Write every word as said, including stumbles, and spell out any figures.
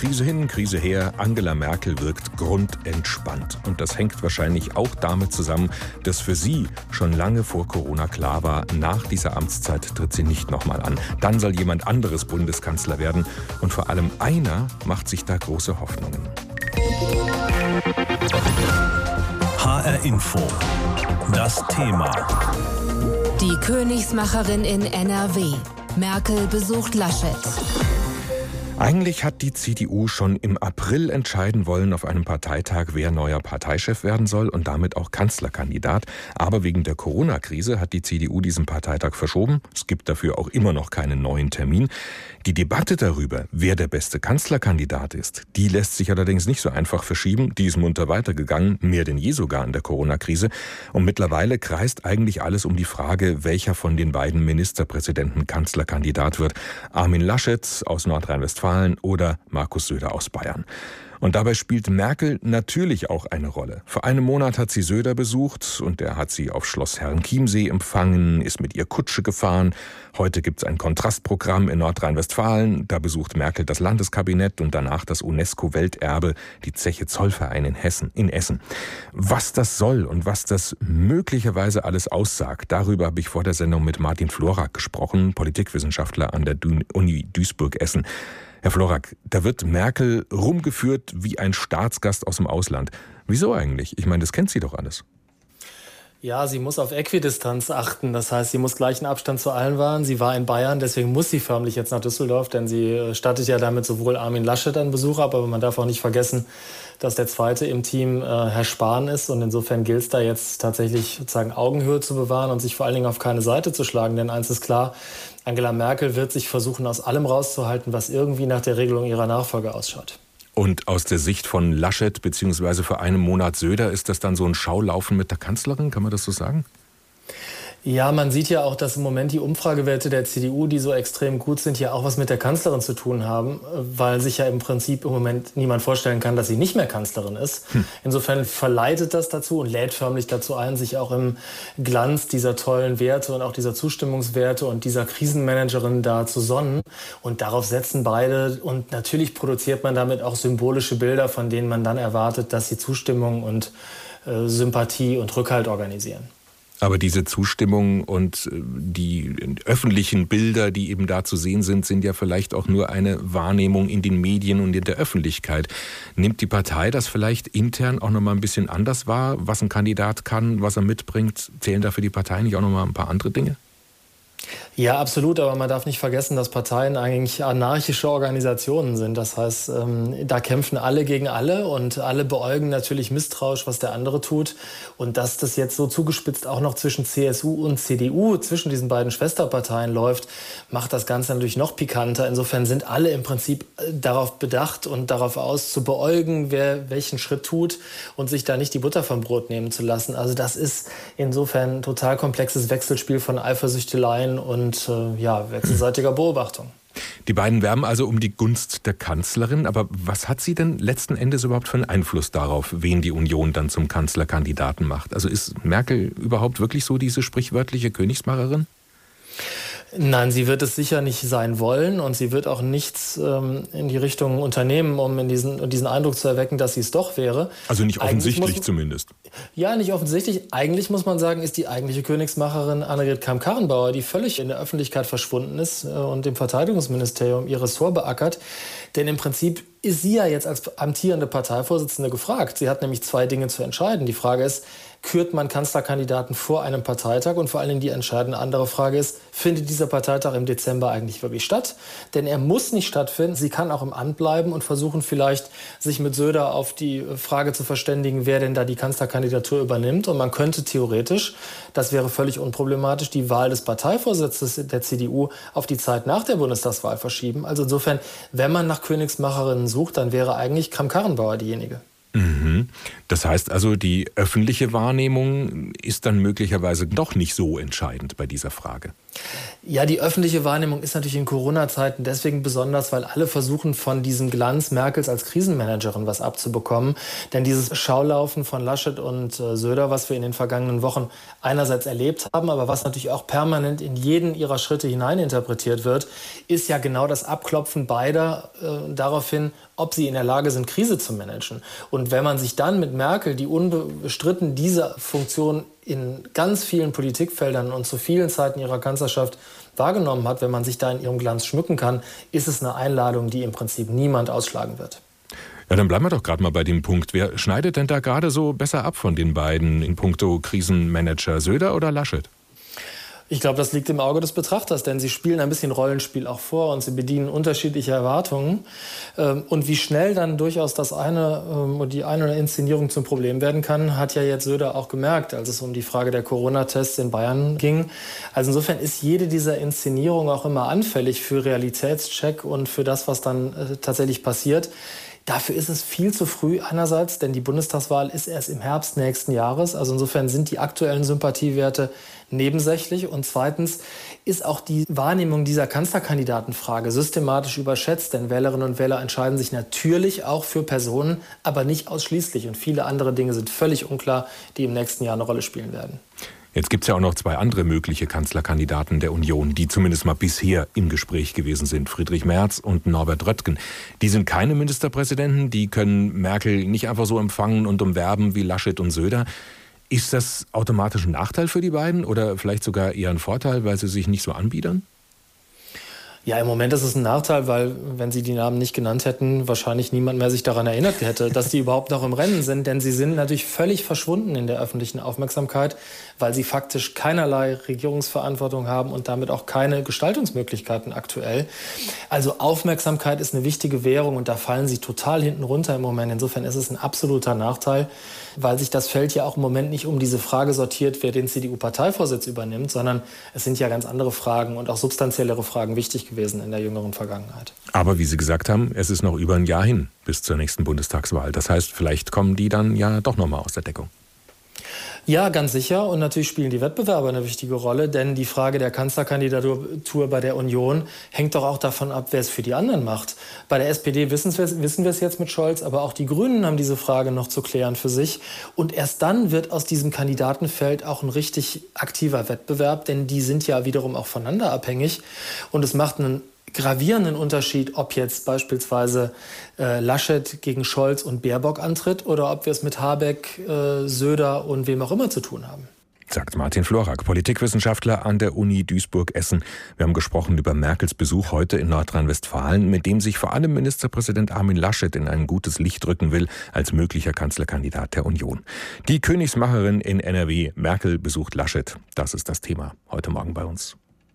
Krise hin, Krise her, Angela Merkel wirkt grundentspannt. Und das hängt wahrscheinlich auch damit zusammen, dass für sie schon lange vor Corona klar war, nach dieser Amtszeit tritt sie nicht nochmal an. Dann soll jemand anderes Bundeskanzler werden. Und vor allem einer macht sich da große Hoffnungen. H R Info. Das Thema. Die Königsmacherin in N R W. Merkel besucht Laschet. Eigentlich hat die C D U schon im April entscheiden wollen auf einem Parteitag, wer neuer Parteichef werden soll und damit auch Kanzlerkandidat. Aber wegen der Corona-Krise hat die C D U diesen Parteitag verschoben. Es gibt dafür auch immer noch keinen neuen Termin. Die Debatte darüber, wer der beste Kanzlerkandidat ist, die lässt sich allerdings nicht so einfach verschieben. Die ist munter weitergegangen, mehr denn je sogar in der Corona-Krise. Und mittlerweile kreist eigentlich alles um die Frage, welcher von den beiden Ministerpräsidenten Kanzlerkandidat wird. Armin Laschet aus Nordrhein-Westfalen oder Markus Söder aus Bayern. Und dabei spielt Merkel natürlich auch eine Rolle. Vor einem Monat hat sie Söder besucht und er hat sie auf Schloss Herrenchiemsee empfangen, ist mit ihr Kutsche gefahren. Heute gibt es ein Kontrastprogramm in Nordrhein-Westfalen. Da besucht Merkel das Landeskabinett und danach das UNESCO-Welterbe, die Zeche Zollverein in Hessen, in Essen. Was das soll und was das möglicherweise alles aussagt, darüber habe ich vor der Sendung mit Martin Florack gesprochen, Politikwissenschaftler an der Uni Duisburg-Essen. Herr Florack, da wird Merkel rumgeführt wie ein Staatsgast aus dem Ausland. Wieso eigentlich? Ich meine, das kennt sie doch alles. Ja, sie muss auf Äquidistanz achten. Das heißt, sie muss gleichen Abstand zu allen wahren. Sie war in Bayern, deswegen muss sie förmlich jetzt nach Düsseldorf, denn sie stattet ja damit sowohl Armin Laschet einen Besuch ab, aber man darf auch nicht vergessen, dass der Zweite im Team äh, Herr Spahn ist. Und insofern gilt es da jetzt tatsächlich sozusagen Augenhöhe zu bewahren und sich vor allen Dingen auf keine Seite zu schlagen. Denn eins ist klar, Angela Merkel wird sich versuchen, aus allem rauszuhalten, was irgendwie nach der Regelung ihrer Nachfolger ausschaut. Und aus der Sicht von Laschet bzw. vor einem Monat Söder ist das dann so ein Schaulaufen mit der Kanzlerin, kann man das so sagen? Ja, man sieht ja auch, dass im Moment die Umfragewerte der C D U, die so extrem gut sind, ja auch was mit der Kanzlerin zu tun haben, weil sich ja im Prinzip im Moment niemand vorstellen kann, dass sie nicht mehr Kanzlerin ist. Hm. Insofern verleitet das dazu und lädt förmlich dazu ein, sich auch im Glanz dieser tollen Werte und auch dieser Zustimmungswerte und dieser Krisenmanagerin da zu sonnen. Und darauf setzen beide. Und natürlich produziert man damit auch symbolische Bilder, von denen man dann erwartet, dass sie Zustimmung und äh, Sympathie und Rückhalt organisieren. Aber diese Zustimmung und die öffentlichen Bilder, die eben da zu sehen sind, sind ja vielleicht auch nur eine Wahrnehmung in den Medien und in der Öffentlichkeit. Nimmt die Partei das vielleicht intern auch nochmal ein bisschen anders wahr, was ein Kandidat kann, was er mitbringt? Zählen da für die Partei nicht auch nochmal ein paar andere Dinge? Ja, absolut. Aber man darf nicht vergessen, dass Parteien eigentlich anarchische Organisationen sind. Das heißt, ähm, da kämpfen alle gegen alle und alle beäugen natürlich misstrauisch, was der andere tut. Und dass das jetzt so zugespitzt auch noch zwischen C S U und C D U, zwischen diesen beiden Schwesterparteien läuft, macht das Ganze natürlich noch pikanter. Insofern sind alle im Prinzip darauf bedacht und darauf aus, zu beäugen, wer welchen Schritt tut und sich da nicht die Butter vom Brot nehmen zu lassen. Also das ist insofern ein total komplexes Wechselspiel von Eifersüchteleien und äh, ja, wechselseitiger Beobachtung. Die beiden werben also um die Gunst der Kanzlerin. Aber was hat sie denn letzten Endes überhaupt für einen Einfluss darauf, wen die Union dann zum Kanzlerkandidaten macht? Also ist Merkel überhaupt wirklich so diese sprichwörtliche Königsmacherin? Nein, sie wird es sicher nicht sein wollen und sie wird auch nichts ähm, in die Richtung unternehmen, um in diesen, diesen Eindruck zu erwecken, dass sie es doch wäre. Also nicht offensichtlich muss, zumindest. Ja, nicht offensichtlich. Eigentlich muss man sagen, ist die eigentliche Königsmacherin Annegret Kramp-Karrenbauer, die völlig in der Öffentlichkeit verschwunden ist und im Verteidigungsministerium ihr Ressort beackert. Denn im Prinzip ist sie ja jetzt als amtierende Parteivorsitzende gefragt. Sie hat nämlich zwei Dinge zu entscheiden. Die Frage ist, kürt man Kanzlerkandidaten vor einem Parteitag? Und vor allen Dingen die entscheidende andere Frage ist, findet dieser Parteitag im Dezember eigentlich wirklich statt? Denn er muss nicht stattfinden. Sie kann auch im Amt bleiben und versuchen vielleicht, sich mit Söder auf die Frage zu verständigen, wer denn da die Kanzlerkandidatur übernimmt. Und man könnte theoretisch, das wäre völlig unproblematisch, die Wahl des Parteivorsitzes der C D U auf die Zeit nach der Bundestagswahl verschieben. Also insofern, wenn man nach Königsmacherinnen sucht, dann wäre eigentlich Kramp-Karrenbauer diejenige. Mhm. Das heißt also, die öffentliche Wahrnehmung ist dann möglicherweise doch nicht so entscheidend bei dieser Frage. Ja, die öffentliche Wahrnehmung ist natürlich in Corona-Zeiten deswegen besonders, weil alle versuchen, von diesem Glanz Merkels als Krisenmanagerin was abzubekommen. Denn dieses Schaulaufen von Laschet und äh, Söder, was wir in den vergangenen Wochen einerseits erlebt haben, aber was natürlich auch permanent in jeden ihrer Schritte hineininterpretiert wird, ist ja genau das Abklopfen beider äh, daraufhin, ob sie in der Lage sind, Krise zu managen. Und wenn man sich dann mit Merkel, die unbestritten diese Funktion in ganz vielen Politikfeldern und zu vielen Zeiten ihrer Kanzlerschaft wahrgenommen hat, wenn man sich da in ihrem Glanz schmücken kann, ist es eine Einladung, die im Prinzip niemand ausschlagen wird. Ja, dann bleiben wir doch gerade mal bei dem Punkt. Wer schneidet denn da gerade so besser ab von den beiden in puncto Krisenmanager, Söder oder Laschet? Ich glaube, das liegt im Auge des Betrachters, denn sie spielen ein bisschen Rollenspiel auch vor und sie bedienen unterschiedliche Erwartungen. Und wie schnell dann durchaus das eine, die eine Inszenierung zum Problem werden kann, hat ja jetzt Söder auch gemerkt, als es um die Frage der Corona-Tests in Bayern ging. Also insofern ist jede dieser Inszenierungen auch immer anfällig für Realitätscheck und für das, was dann tatsächlich passiert. Dafür ist es viel zu früh einerseits, denn die Bundestagswahl ist erst im Herbst nächsten Jahres. Also insofern sind die aktuellen Sympathiewerte nebensächlich. Und zweitens ist auch die Wahrnehmung dieser Kanzlerkandidatenfrage systematisch überschätzt. Denn Wählerinnen und Wähler entscheiden sich natürlich auch für Personen, aber nicht ausschließlich. Und viele andere Dinge sind völlig unklar, die im nächsten Jahr eine Rolle spielen werden. Jetzt gibt es ja auch noch zwei andere mögliche Kanzlerkandidaten der Union, die zumindest mal bisher im Gespräch gewesen sind. Friedrich Merz und Norbert Röttgen. Die sind keine Ministerpräsidenten, die können Merkel nicht einfach so empfangen und umwerben wie Laschet und Söder. Ist das automatisch ein Nachteil für die beiden oder vielleicht sogar eher ein Vorteil, weil sie sich nicht so anbiedern? Ja, im Moment ist es ein Nachteil, weil, wenn sie die Namen nicht genannt hätten, wahrscheinlich niemand mehr sich daran erinnert hätte, dass die überhaupt noch im Rennen sind. Denn sie sind natürlich völlig verschwunden in der öffentlichen Aufmerksamkeit, weil sie faktisch keinerlei Regierungsverantwortung haben und damit auch keine Gestaltungsmöglichkeiten aktuell. Also Aufmerksamkeit ist eine wichtige Währung und da fallen sie total hinten runter im Moment. Insofern ist es ein absoluter Nachteil, weil sich das Feld ja auch im Moment nicht um diese Frage sortiert, wer den C D U-Parteivorsitz übernimmt, sondern es sind ja ganz andere Fragen und auch substanziellere Fragen wichtig gewesen in der jüngeren Vergangenheit. Aber wie Sie gesagt haben, es ist noch über ein Jahr hin bis zur nächsten Bundestagswahl. Das heißt, vielleicht kommen die dann ja doch nochmal aus der Deckung. Ja, ganz sicher. Und natürlich spielen die Wettbewerber eine wichtige Rolle, denn die Frage der Kanzlerkandidatur bei der Union hängt doch auch davon ab, wer es für die anderen macht. Bei der S P D wissen wir es jetzt mit Scholz, aber auch die Grünen haben diese Frage noch zu klären für sich. Und erst dann wird aus diesem Kandidatenfeld auch ein richtig aktiver Wettbewerb, denn die sind ja wiederum auch voneinander abhängig. Und es macht einen gravierenden Unterschied, ob jetzt beispielsweise äh, Laschet gegen Scholz und Baerbock antritt oder ob wir es mit Habeck, äh, Söder und wem auch immer zu tun haben. Sagt Martin Florack, Politikwissenschaftler an der Uni Duisburg-Essen. Wir haben gesprochen über Merkels Besuch heute in Nordrhein-Westfalen, mit dem sich vor allem Ministerpräsident Armin Laschet in ein gutes Licht rücken will als möglicher Kanzlerkandidat der Union. Die Königsmacherin in N R W, Merkel besucht Laschet. Das ist das Thema heute Morgen bei uns.